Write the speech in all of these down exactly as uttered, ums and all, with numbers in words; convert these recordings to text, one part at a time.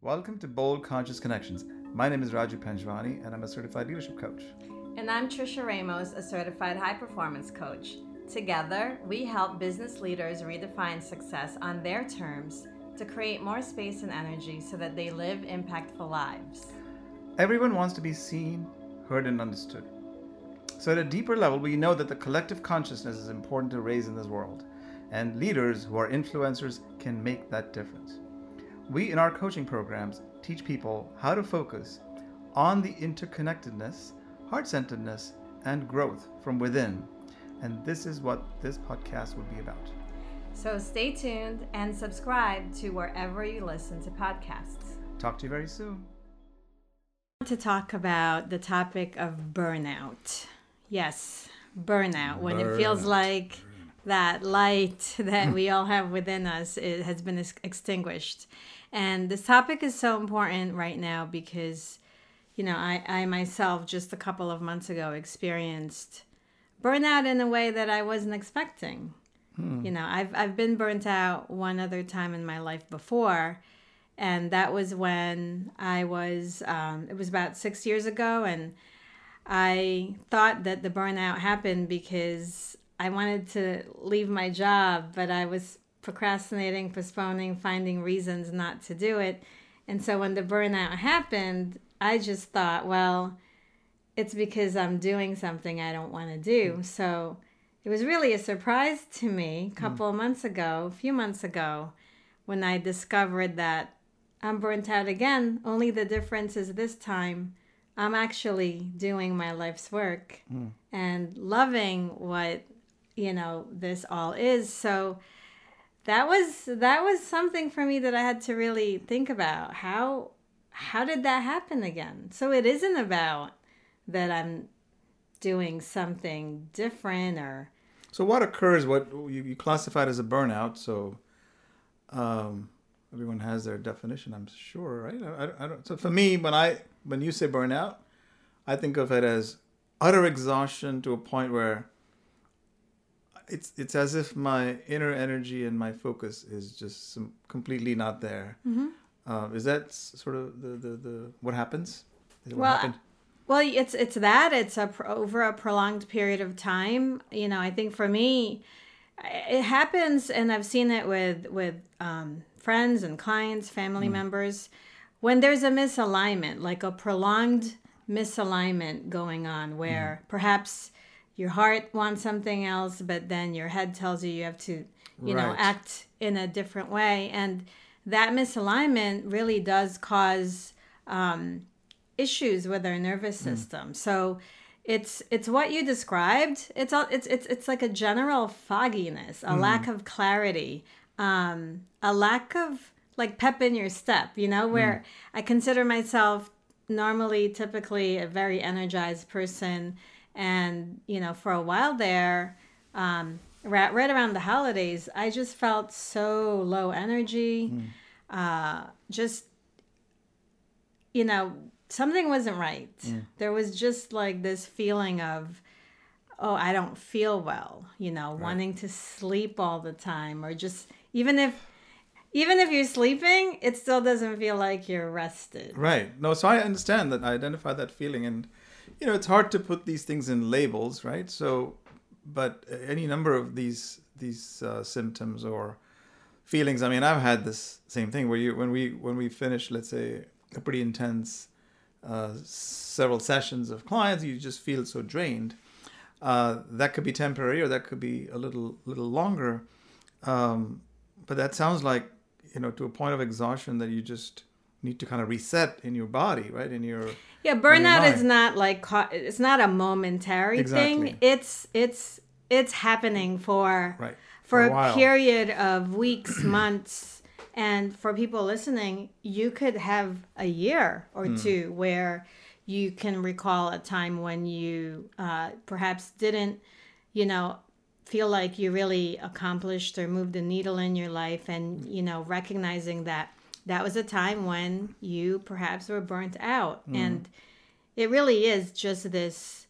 Welcome to Bold Conscious Connections. My name is Raju Panjwani, and I'm a certified leadership coach. And I'm Trisha Ramos, a certified high performance coach. Together, we help business leaders redefine success on their terms to create more space and energy so that they live impactful lives. Everyone wants to be seen, heard, and understood. So at a deeper level, we know that the collective consciousness is important to raise in this world, and leaders who are influencers can make that difference. We, in our coaching programs, teach people how to focus on the interconnectedness, heart-centeredness, and growth from within. And this is what this podcast would be about. So stay tuned and subscribe to wherever you listen to podcasts. Talk to you very soon. I want to talk about the topic of burnout. Yes, burnout. burnout. When it feels like that light that we all have within us, it has been extinguished. And this topic is so important right now because, you know, I, I myself just a couple of months ago experienced burnout in a way that I wasn't expecting. Hmm. You know, I've I've been burnt out one other time in my life before, and that was when I was, um, it was about six years ago, and I thought that the burnout happened because I wanted to leave my job, but I was procrastinating, postponing, finding reasons not to do it. And so when the burnout happened, I just thought, well, it's because I'm doing something I don't want to do. So it was really a surprise to me a couple of months ago, a few months ago, when I discovered that I'm burnt out again. Only the difference is this time I'm actually doing my life's work mm. and loving what, you know, this all is. So that was that was something for me that I had to really think about. How how did that happen again? So it isn't about that I'm doing something different or. So what occurs? What you, you classified as a burnout? So um, everyone has their definition, I'm sure, right? I, I, I don't. So for me, when I when you say burnout, I think of it as utter exhaustion to a point where. It's it's as if my inner energy and my focus is just some, completely not there. Mm-hmm. Uh, is that sort of the, the, the what happens? Is well, what happened? well, it's it's that it's a over a prolonged period of time. You know, I think for me, it happens, and I've seen it with with um, friends and clients, family mm. members, when there's a misalignment, like a prolonged misalignment going on, where mm. perhaps. Your heart wants something else, but then your head tells you you have to, you right. know, act in a different way. And that misalignment really does cause um, issues with our nervous system. Mm. So it's it's what you described. It's all it's it's it's like a general fogginess, a mm. lack of clarity, um, a lack of like pep in your step. You know, where mm. I consider myself normally, typically a very energized person. And, you know, for a while there, um, right, right around the holidays, I just felt so low energy. Mm. Uh, just, you know, something wasn't right. Yeah. There was just like this feeling of, oh, I don't feel well, you know, right. wanting to sleep all the time or just even if even if you're sleeping, it still doesn't feel like you're rested. Right. No, so I understand that. I identify that feeling and. You know, it's hard to put these things in labels, right? So, but any number of these these uh, symptoms or feelings. I mean, I've had this same thing where you when we when we finish, let's say, a pretty intense uh, several sessions of clients, you just feel so drained. Uh, that could be temporary, or that could be a little little longer. Um, but that sounds like, you know, to a point of exhaustion that you just need to kind of reset in your body, right? In your yeah, burnout is not like it's not a momentary exactly. thing. It's it's it's happening for right. for, for a while. Period of weeks, months, and for people listening, you could have a year or mm. two where you can recall a time when you uh, perhaps didn't, you know, feel like you really accomplished or moved the needle in your life, and you know, recognizing that. That was a time when you perhaps were burnt out. Mm. And it really is just this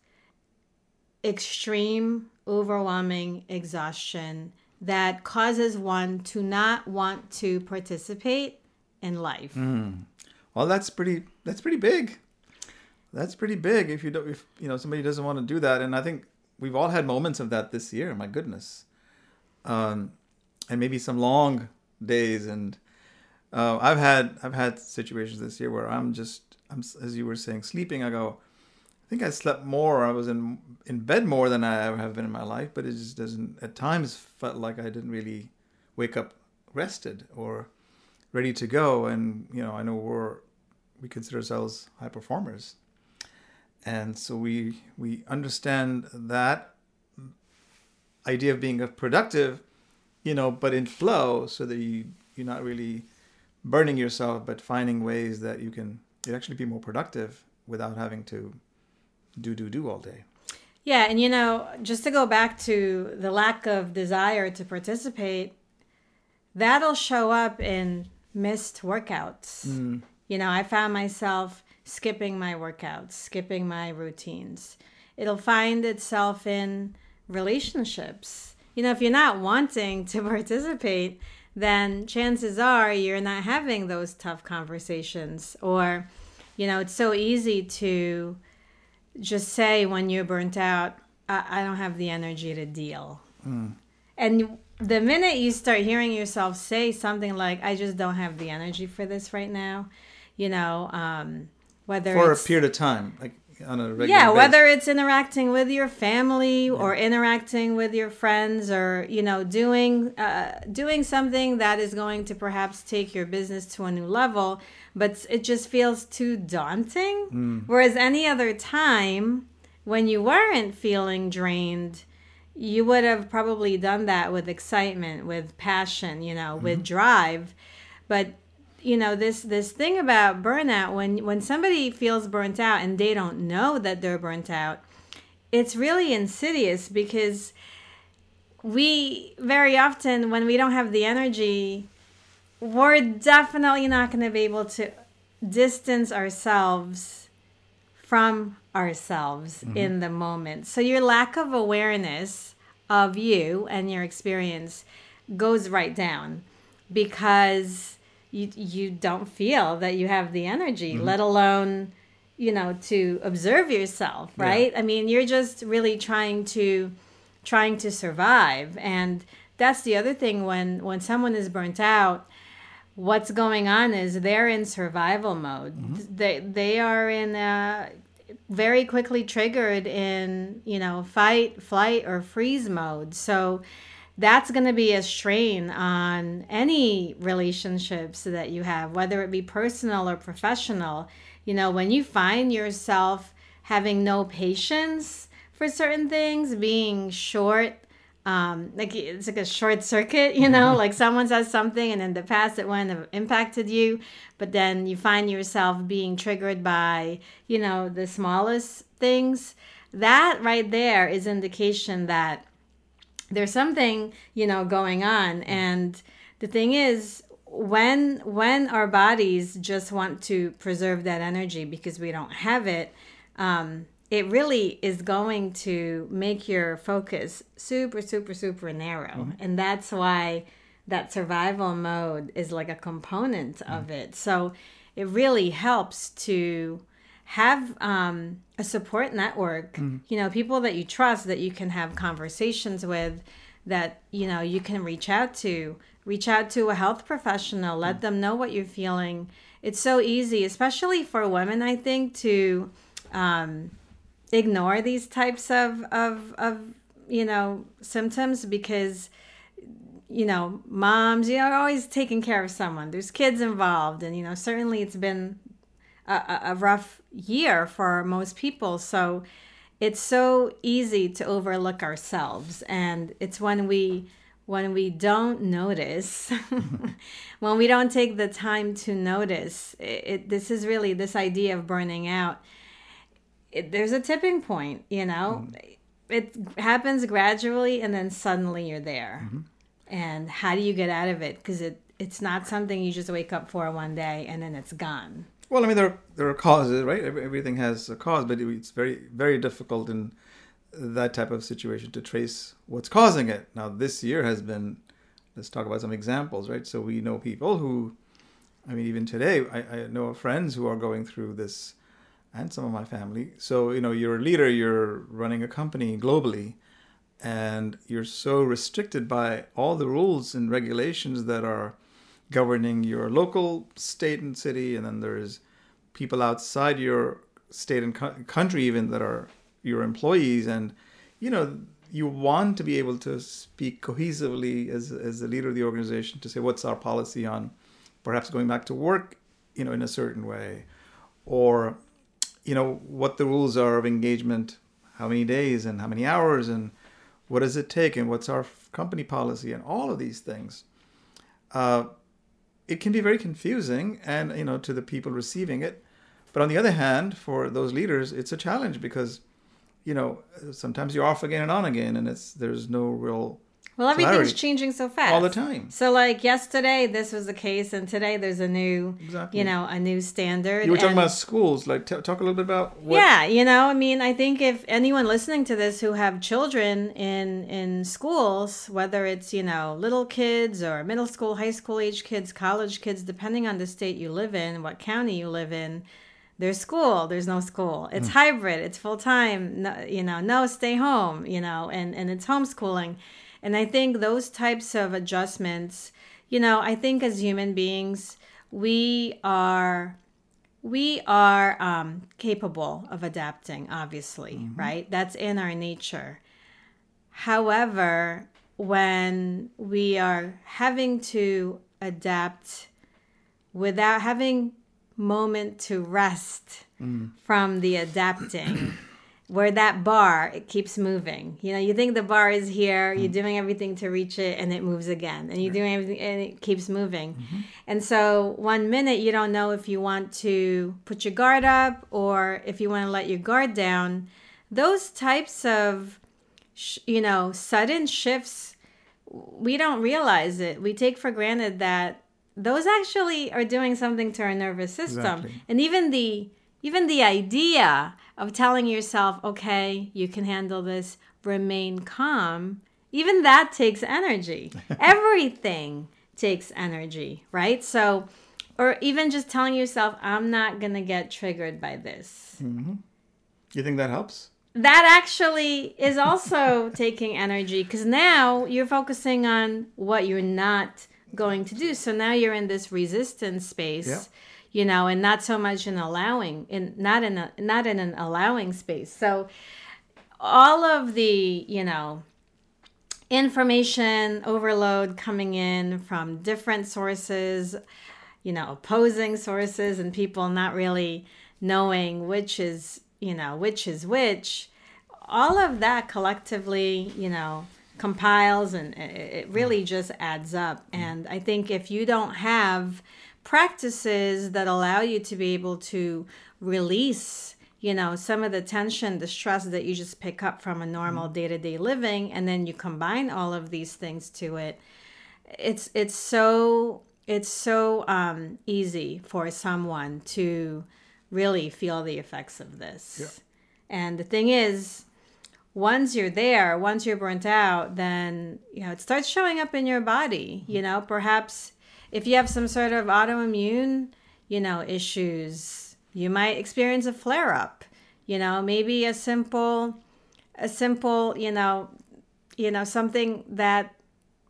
extreme, overwhelming exhaustion that causes one to not want to participate in life. Mm. Well, that's pretty, that's pretty big. That's pretty big. If you don't, if you know, somebody doesn't want to do that. And I think we've all had moments of that this year. My goodness. Um, and maybe some long days. And, uh, I've had, I've had situations this year where I'm just, I'm, as you were saying, sleeping. I go, I think I slept more. I was in, in bed more than I ever have been in my life, but it just doesn't, at times felt like I didn't really wake up rested or ready to go. And, you know, I know we're, we consider ourselves high performers. And so we, we understand that idea of being productive, you know, but in flow, so that you, you're not really burning yourself, but finding ways that you can you'd actually be more productive without having to do, do, do all day. Yeah. And, you know, just to go back to the lack of desire to participate, that'll show up in missed workouts. Mm. You know, I found myself skipping my workouts, skipping my routines. It'll find itself in relationships. You know, if you're not wanting to participate, then chances are you're not having those tough conversations. Or, you know, it's so easy to just say when you're burnt out, I, I don't have the energy to deal. Mm. And the minute you start hearing yourself say something like, I just don't have the energy for this right now, you know, um, whether for it's... For a period of time, like on a regular Yeah, basis. Whether it's interacting with your family yeah. or interacting with your friends or, you know, doing uh, doing something that is going to perhaps take your business to a new level, but it just feels too daunting. Mm. Whereas any other time when you weren't feeling drained, you would have probably done that with excitement, with passion, you know, mm-hmm. with drive. But, you know, this this thing about burnout, when, when somebody feels burnt out and they don't know that they're burnt out, it's really insidious, because we very often, when we don't have the energy, we're definitely not going to be able to distance ourselves from ourselves mm-hmm. in the moment. So your lack of awareness of you and your experience goes right down, because you you don't feel that you have the energy, mm-hmm. let alone, you know, to observe yourself, right? Yeah. I mean, you're just really trying to trying to survive. And that's the other thing, when when someone is burnt out, what's going on is they're in survival mode. Mm-hmm. They they are in a very quickly triggered in, you know, fight, flight, or freeze mode. So that's going to be a strain on any relationships that you have, whether it be personal or professional. You know, when you find yourself having no patience for certain things, being short, um, like it's like a short circuit, you know, like someone says something and in the past it wouldn't have impacted you, but then you find yourself being triggered by, you know, the smallest things. That right there is indication that there's something, you know, going on. And the thing is, when when our bodies just want to preserve that energy because we don't have it, um, it really is going to make your focus super, super, super narrow. Mm-hmm. And that's why that survival mode is like a component mm-hmm. of it. So it really helps to have um, a support network, mm-hmm. you know, people that you trust, that you can have conversations with, that, you know, you can reach out to, reach out to a health professional, let mm-hmm. them know what you're feeling. It's so easy, especially for women, I think, to... Um, ignore these types of, of, of, you know, symptoms, because, you know, moms, you know, always taking care of someone. There's kids involved. And, you know, certainly it's been a, a rough year for most people. So it's so easy to overlook ourselves. And it's when we, when we don't notice, when we don't take the time to notice it, it, this is really this idea of burning out. It, there's a tipping point, you know, mm. it happens gradually and then suddenly you're there. Mm-hmm. And how do you get out of it? Because it, it's not something you just wake up for one day and then it's gone. Well, I mean, there are, there are causes, right? Everything has a cause, but it's very, very difficult in that type of situation to trace what's causing it. Now, this year has been, let's talk about some examples, right? So we know people who I mean, even today, I, I know of friends who are going through this, and some of my family. So, you know, you're a leader, you're running a company globally, and you're so restricted by all the rules and regulations that are governing your local state and city. And then there's people outside your state and co- country even that are your employees. And, you know, you want to be able to speak cohesively as, as the leader of the organization to say, what's our policy on perhaps going back to work, you know, in a certain way, or, you know, what the rules are of engagement, how many days and how many hours and what does it take and what's our company policy and all of these things. Uh, it can be very confusing and, you know, to the people receiving it. But on the other hand, for those leaders, it's a challenge because, you know, sometimes you're off again and on again, and it's there's no real Well, everything's clarity. Changing so fast. All the time. So, like, yesterday, this was the case, and today there's a new, exactly. you know, a new standard. You were talking and, about schools. Like, t- talk a little bit about what... Yeah, you know, I mean, I think if anyone listening to this who have children in, in schools, whether it's, you know, little kids or middle school, high school age kids, college kids, depending on the state you live in, what county you live in, there's school, there's no school. It's mm. hybrid, it's full-time, no, you know, no, stay home, you know, and, and it's homeschooling. And I think those types of adjustments, you know, I think as human beings, we are we are um, capable of adapting, obviously, mm-hmm. right? That's in our nature. However, when we are having to adapt without having moment to rest mm. from the adapting, where that bar, it keeps moving. You know, you think the bar is here, mm. you're doing everything to reach it, and it moves again. And you're doing everything, and it keeps moving. Mm-hmm. And so one minute, you don't know if you want to put your guard up or if you want to let your guard down. Those types of, sh- you know, sudden shifts, we don't realize it. We take for granted that those actually are doing something to our nervous system. Exactly. And even the even the idea of telling yourself, okay, you can handle this, remain calm, even that takes energy. Everything takes energy, right? So, or even just telling yourself, I'm not going to get triggered by this. Mm-hmm. You think that helps? That actually is also taking energy because now you're focusing on what you're not going to do. So now you're in this resistance space. Yeah. You know, and not so much in allowing, in not in a, not in an allowing space. So, all of the you know, information overload coming in from different sources, you know, opposing sources, and people not really knowing which is you know which is which. All of that collectively, you know, compiles and it really just adds up. And I think if you don't have practices that allow you to be able to release, you know, some of the tension, the stress that you just pick up from a normal day-to-day living, and then you combine all of these things to it, it's it's so it's so um, easy for someone to really feel the effects of this. Yeah. And the thing is, once you're there, once you're burnt out, then, you know, it starts showing up in your body, you know, perhaps if you have some sort of autoimmune, you know, issues, you might experience a flare-up. You know, maybe a simple, a simple, you know, you know, something that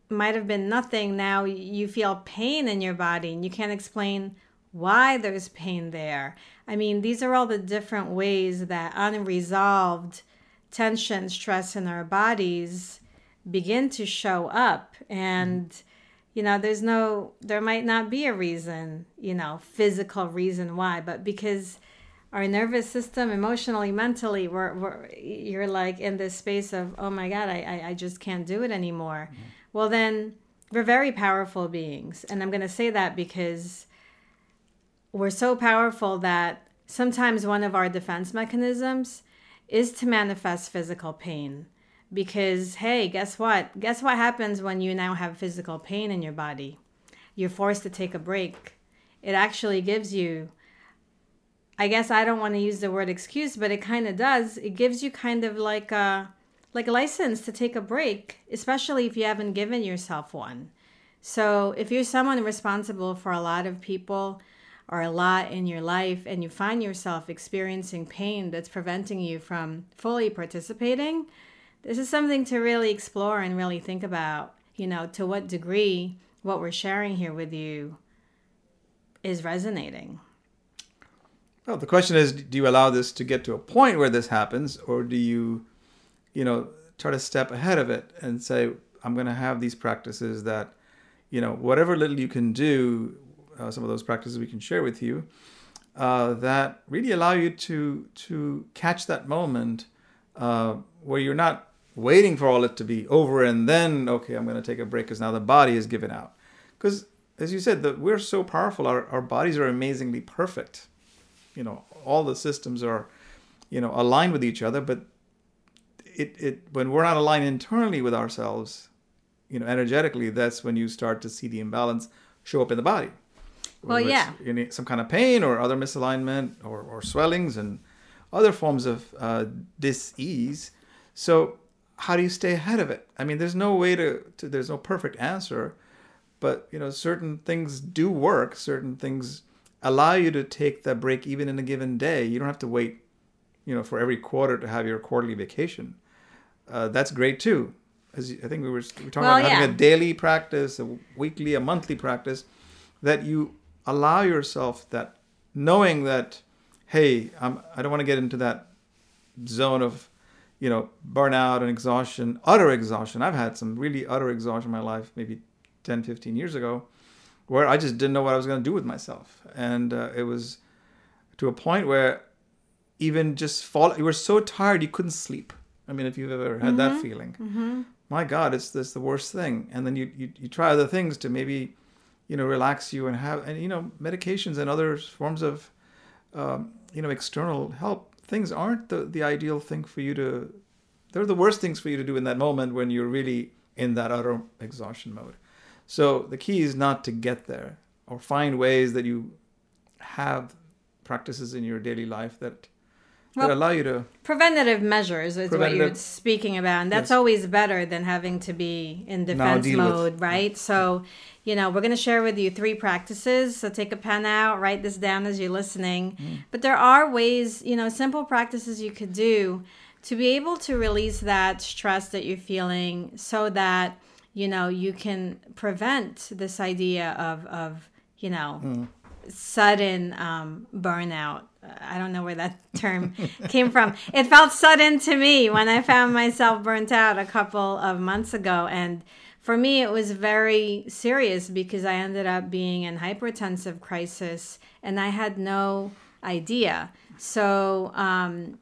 might have been nothing. Now you feel pain in your body, and you can't explain why there's pain there. I mean, these are all the different ways that unresolved tension, stress in our bodies begin to show up, and mm-hmm. You know, there's no, there might not be a reason, you know, physical reason why, but because our nervous system, emotionally, mentally, we're, we're you're like in this space of, oh my God, I, I, I just can't do it anymore. Mm-hmm. Well, then we're very powerful beings. And I'm going to say that because we're so powerful that sometimes one of our defense mechanisms is to manifest physical pain. Because, hey, guess what? Guess what happens when you now have physical pain in your body? You're forced to take a break. It actually gives you, I guess I don't want to use the word excuse, but it kind of does. It gives you kind of like a, like a license to take a break, especially if you haven't given yourself one. So if you're someone responsible for a lot of people or a lot in your life, and you find yourself experiencing pain that's preventing you from fully participating, this is something to really explore and really think about, you know, to what degree what we're sharing here with you is resonating. Well, the question is, do you allow this to get to a point where this happens, or do you, you know, try to step ahead of it and say, I'm going to have these practices that, you know, whatever little you can do, Uh, some of those practices we can share with you uh, that really allow you to to catch that moment uh, where you're not waiting for all it to be over and then, okay, I'm going to take a break because now the body is given out. Because as you said, that we're so powerful. Our, our bodies are amazingly perfect. You know, all the systems are, you know, aligned with each other. But it it when we're not aligned internally with ourselves, you know, energetically, that's when you start to see the imbalance show up in the body. Well, yeah. You need some kind of pain or other misalignment or, or swellings and other forms of uh, dis-ease. So how do you stay ahead of it? I mean, there's no way to, to, there's no perfect answer, but, you know, certain things do work. Certain things allow you to take that break even in a given day. You don't have to wait, you know, for every quarter to have your quarterly vacation. Uh, that's great too. As I think we were, we were talking well, about yeah. having a daily practice, a weekly, a monthly practice that you allow yourself that, knowing that, hey, I'm, I don't want to get into that zone of, you know, burnout and exhaustion, utter exhaustion. I've had some really utter exhaustion in my life, maybe ten, fifteen years ago, where I just didn't know what I was going to do with myself. And uh, it was to a point where even just fall, you were so tired you couldn't sleep. I mean, if you've ever had mm-hmm. that feeling, mm-hmm. my God, it's this the worst thing. And then you, you you try other things to maybe, you know, relax you and have, and, you know, medications and other forms of, um, you know, external help. Things aren't the, the ideal thing for you to, they're the worst things for you to do in that moment when you're really in that utter exhaustion mode. So the key is not to get there, or find ways that you have practices in your daily life that, well, that allow you to... Preventative measures is preventative, what you're speaking about. And that's yes. always better than having to be in defense mode, with, right? Yeah. So... You know, we're going to share with you three practices. So take a pen out, write this down as you're listening. Mm. But there are ways, you know, simple practices you could do to be able to release that stress that you're feeling so that, you know, you can prevent this idea of, of you know, mm. sudden um, burnout. I don't know where that term came from. It felt sudden to me when I found myself burnt out a couple of months ago. And for me, it was very serious because I ended up being in hypertensive crisis and I had no idea. So um,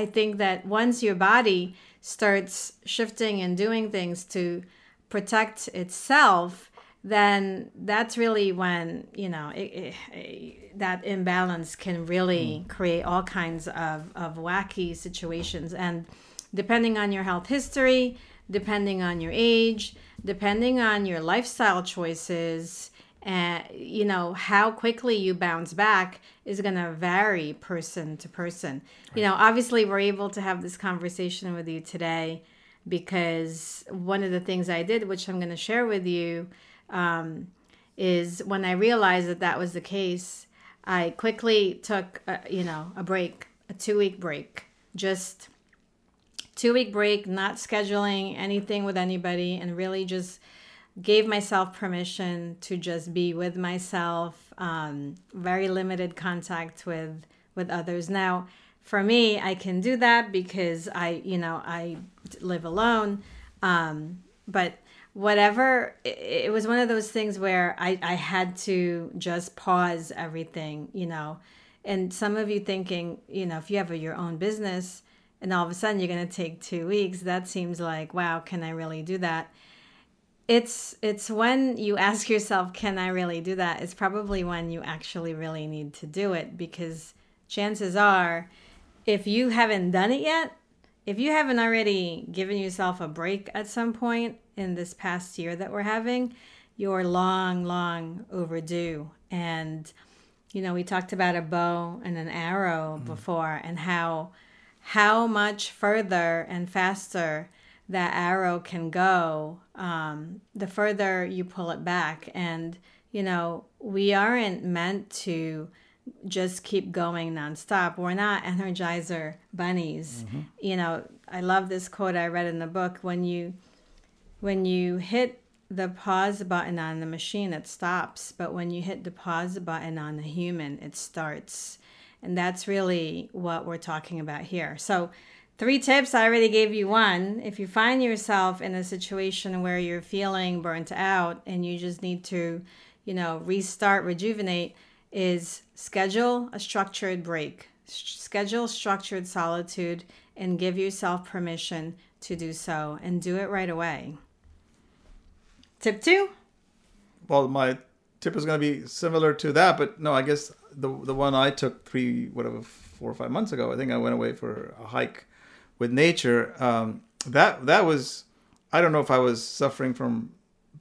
I think that once your body starts shifting and doing things to protect itself, then that's really when, you know, it, it, that imbalance can really create all kinds of, of wacky situations. And depending on your health history, depending on your age, depending on your lifestyle choices, and uh, you know, how quickly you bounce back is going to vary person to person. Right. You know, obviously we're able to have this conversation with you today because one of the things I did, which I'm going to share with you, um, is when I realized that that was the case, I quickly took, a, you know, a break, a two-week break, just... two-week break, not scheduling anything with anybody, and really just gave myself permission to just be with myself, um, very limited contact with with others. Now, for me, I can do that because I, you know, I live alone, um, but whatever, it, it was one of those things where I, I had to just pause everything, you know, and some of you thinking, you know, if you have a, your own business, and all of a sudden you're going to take two weeks. That seems like, wow, can I really do that? It's it's when you ask yourself, can I really do that? It's probably when you actually really need to do it, because chances are, if you haven't done it yet, if you haven't already given yourself a break at some point in this past year that we're having, you're long, long overdue. And, you know, we talked about a bow and an arrow mm. before, and how... how much further and faster that arrow can go, um, the further you pull it back. And, you know, we aren't meant to just keep going nonstop. We're not Energizer bunnies. Mm-hmm. You know, I love this quote I read in the book. When you, when you hit the pause button on the machine, it stops. But when you hit the pause button on the human, it starts. And that's really what we're talking about here. So three tips. I already gave you one. If you find yourself in a situation where you're feeling burnt out and you just need to, you know, restart, rejuvenate, is schedule a structured break. Schedule structured solitude and give yourself permission to do so, and do it right away. Tip two. Well, my tip is going to be similar to that, but no, I guess the the one I took three, whatever, four or five months ago, I think I went away for a hike with nature. Um, that that was, I don't know if I was suffering from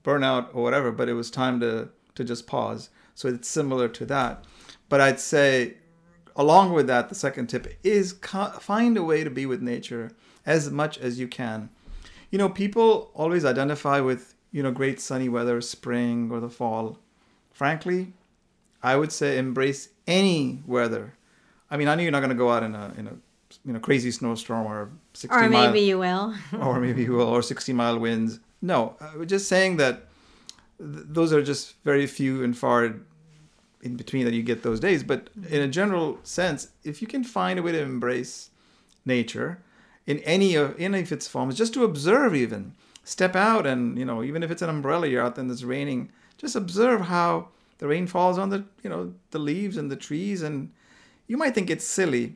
burnout or whatever, but it was time to, to just pause. So it's similar to that. But I'd say along with that, the second tip is co- find a way to be with nature as much as you can. You know, people always identify with, you know, great sunny weather, spring or the fall. Frankly, I would say embrace any weather. I mean, I know you're not going to go out in a in a you know crazy snowstorm or sixty or maybe mile, you will, or maybe you will, or sixty mile winds. No, we're just saying that th- those are just very few and far in between that you get those days. But in a general sense, if you can find a way to embrace nature in any of in if its forms, just to observe, even step out and you know even if it's an umbrella you're out there and it's raining, just observe how the rain falls on the you know the leaves and the trees. And you might think it's silly,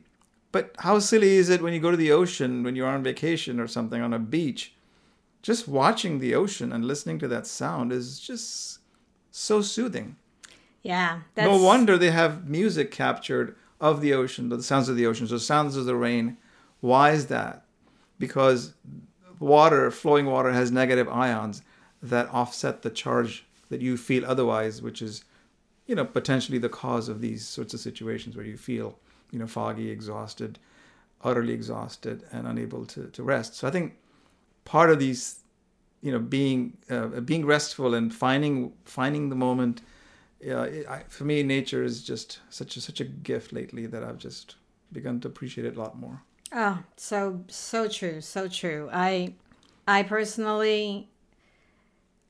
but how silly is it when you go to the ocean, when you're on vacation or something on a beach? Just watching the ocean and listening to that sound is just so soothing. Yeah. That's... No wonder they have music captured of the ocean, the sounds of the ocean, so sounds of the rain. Why is that? Because water, flowing water, has negative ions that offset the charge that you feel otherwise, which is you know, potentially the cause of these sorts of situations where you feel, you know, foggy, exhausted, utterly exhausted and unable to, to rest. So I think part of these, you know, being uh, being restful and finding finding the moment, uh, it, I, for me, nature is just such a, such a gift lately that I've just begun to appreciate it a lot more. Oh, so, so true. So true. I, I personally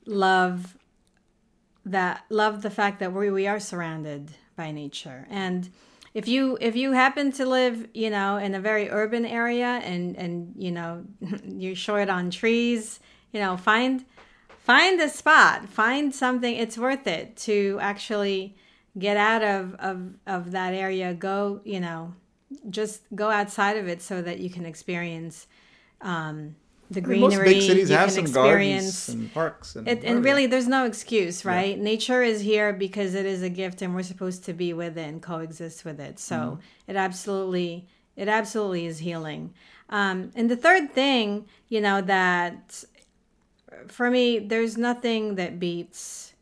love... that love the fact that we we are surrounded by nature. And if you if you happen to live, you know, in a very urban area and, and you know, you're short on trees, you know, find find a spot, find something. It's worth it to actually get out of, of, of that area, go, you know, just go outside of it so that you can experience um the greenery. I mean, most big cities you have can some experience. Gardens and parks. And, it, and really, there's no excuse, right? Yeah. Nature is here because it is a gift, and we're supposed to be with it and coexist with it. So mm-hmm. it absolutely, it absolutely is healing. Um, and the third thing, you know, that for me, there's nothing that beats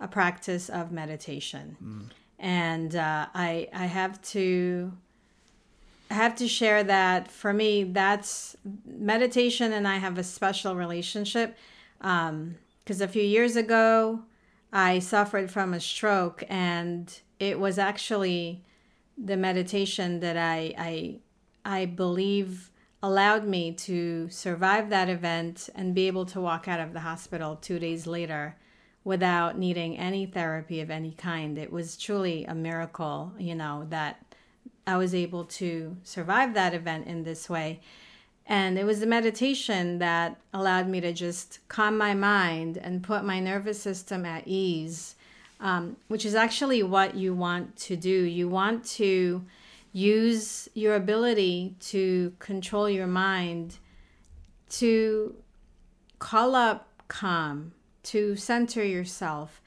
a practice of meditation, mm. and uh, I, I have to. I have to share that for me, that's meditation, and I have a special relationship um, because a few years ago I suffered from a stroke, and it was actually the meditation that I I I believe allowed me to survive that event and be able to walk out of the hospital two days later without needing any therapy of any kind. It was truly a miracle, you know, that I was able to survive that event in this way. And it was the meditation that allowed me to just calm my mind and put my nervous system at ease, um, which is actually what you want to do. You want to use your ability to control your mind, to call up calm, to center yourself,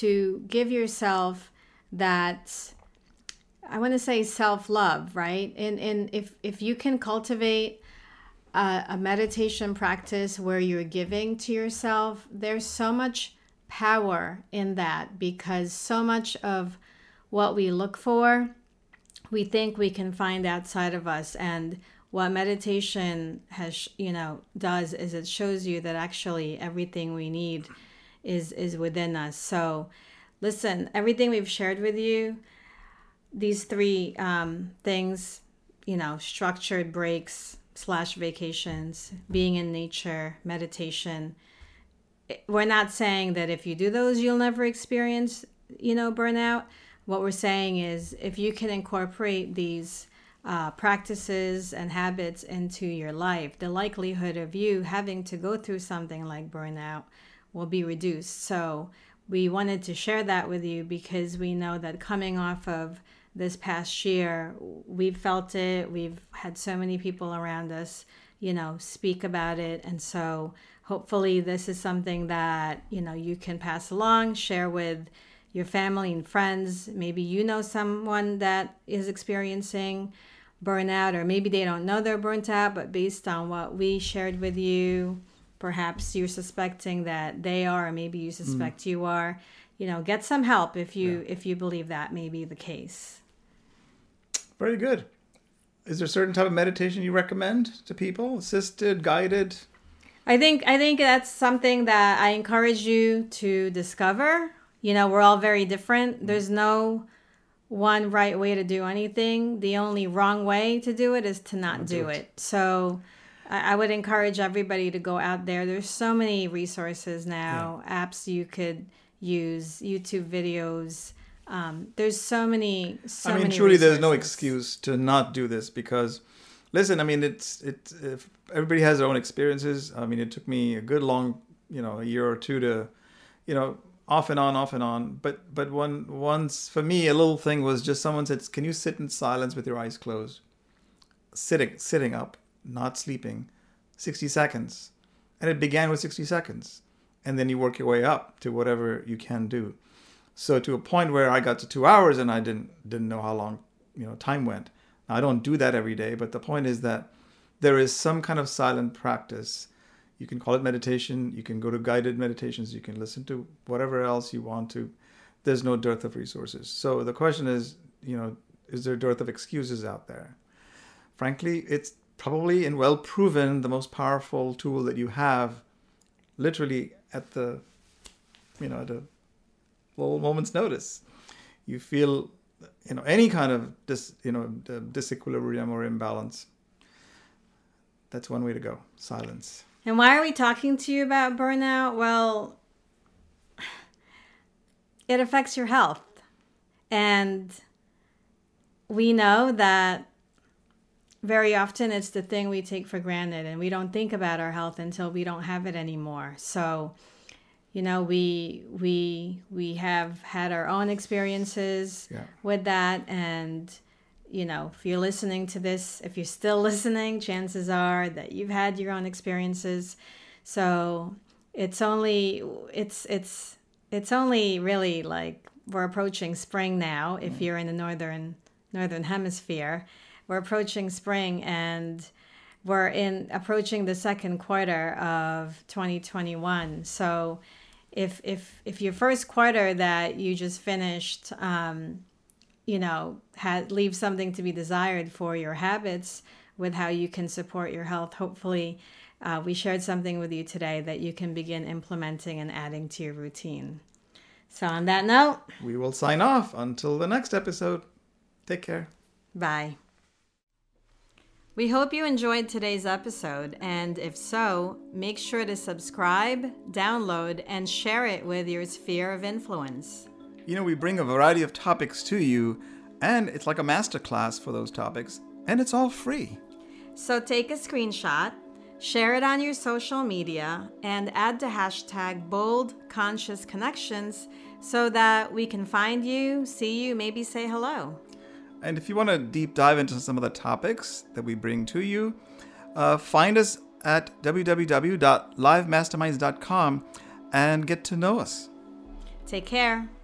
to give yourself that... I want to say self-love, right? And, and if, if you can cultivate a, a meditation practice where you're giving to yourself, there's so much power in that, because so much of what we look for, we think we can find outside of us. And what meditation has, you know, does is it shows you that actually everything we need is is within us. So listen, everything we've shared with you, these three um, things, you know, structured breaks slash vacations, being in nature, meditation. We're not saying that if you do those, you'll never experience, you know, burnout. What we're saying is if you can incorporate these uh, practices and habits into your life, the likelihood of you having to go through something like burnout will be reduced. So we wanted to share that with you because we know that coming off of this past year, we've felt it. We've had so many people around us, you know, speak about it. And so hopefully this is something that, you know, you can pass along, share with your family and friends. Maybe you know someone that is experiencing burnout, or maybe they don't know they're burnt out, but based on what we shared with you, perhaps you're suspecting that they are, or maybe you suspect mm. you are. You know, get some help if you yeah. if you believe that may be the case. Very good. Is there a certain type of meditation you recommend to people? Assisted, guided? I think I think that's something that I encourage you to discover. You know, we're all very different. There's no one right way to do anything. The only wrong way to do it is to not, not do, do it. it. So I would encourage everybody to go out there. There's so many resources now, yeah. apps you could use, YouTube videos. Um, there's so many, so I mean, many truly resources. There's no excuse to not do this because... Listen, I mean, it's it's if everybody has their own experiences. I mean, it took me a good long, you know, a year or two to, you know, off and on, off and on. But but one once for me, a little thing was just someone said, "Can you sit in silence with your eyes closed, sitting sitting up, not sleeping, sixty seconds?" And it began with sixty seconds, and then you work your way up to whatever you can do. So to a point where I got to two hours and I didn't didn't know how long, you know, time went. I don't do that every day, but the point is that there is some kind of silent practice. You can call it meditation. You can go to guided meditations. You can listen to whatever else you want to. There's no dearth of resources. So the question is, you know, is there a dearth of excuses out there? Frankly, it's probably and well proven the most powerful tool that you have literally at the, you know, at a little moment's notice. You feel... you know, any kind of dis, you know, disequilibrium or imbalance. That's one way to go. Silence. And why are we talking to you about burnout? Well, it affects your health. And we know that very often it's the thing we take for granted, and we don't think about our health until we don't have it anymore. So, you know, we we we have had our own experiences yeah. with that. And, you know, if you're listening to this, if you're still listening, chances are that you've had your own experiences. So it's only it's it's it's only really like we're approaching spring now. If you're in the northern northern hemisphere, we're approaching spring, and we're in approaching the second quarter of twenty twenty-one. So If if if your first quarter that you just finished, um, you know, had leave something to be desired for your habits with how you can support your health. Hopefully, uh, we shared something with you today that you can begin implementing and adding to your routine. So on that note, we will sign off until the next episode. Take care. Bye. We hope you enjoyed today's episode, and if so, make sure to subscribe, download, and share it with your sphere of influence. You know, we bring a variety of topics to you, and it's like a masterclass for those topics, and it's all free. So take a screenshot, share it on your social media, and add the hashtag Bold Conscious Connections so that we can find you, see you, maybe say hello. And if you want to deep dive into some of the topics that we bring to you, uh, find us at w w w dot live masterminds dot com and get to know us. Take care.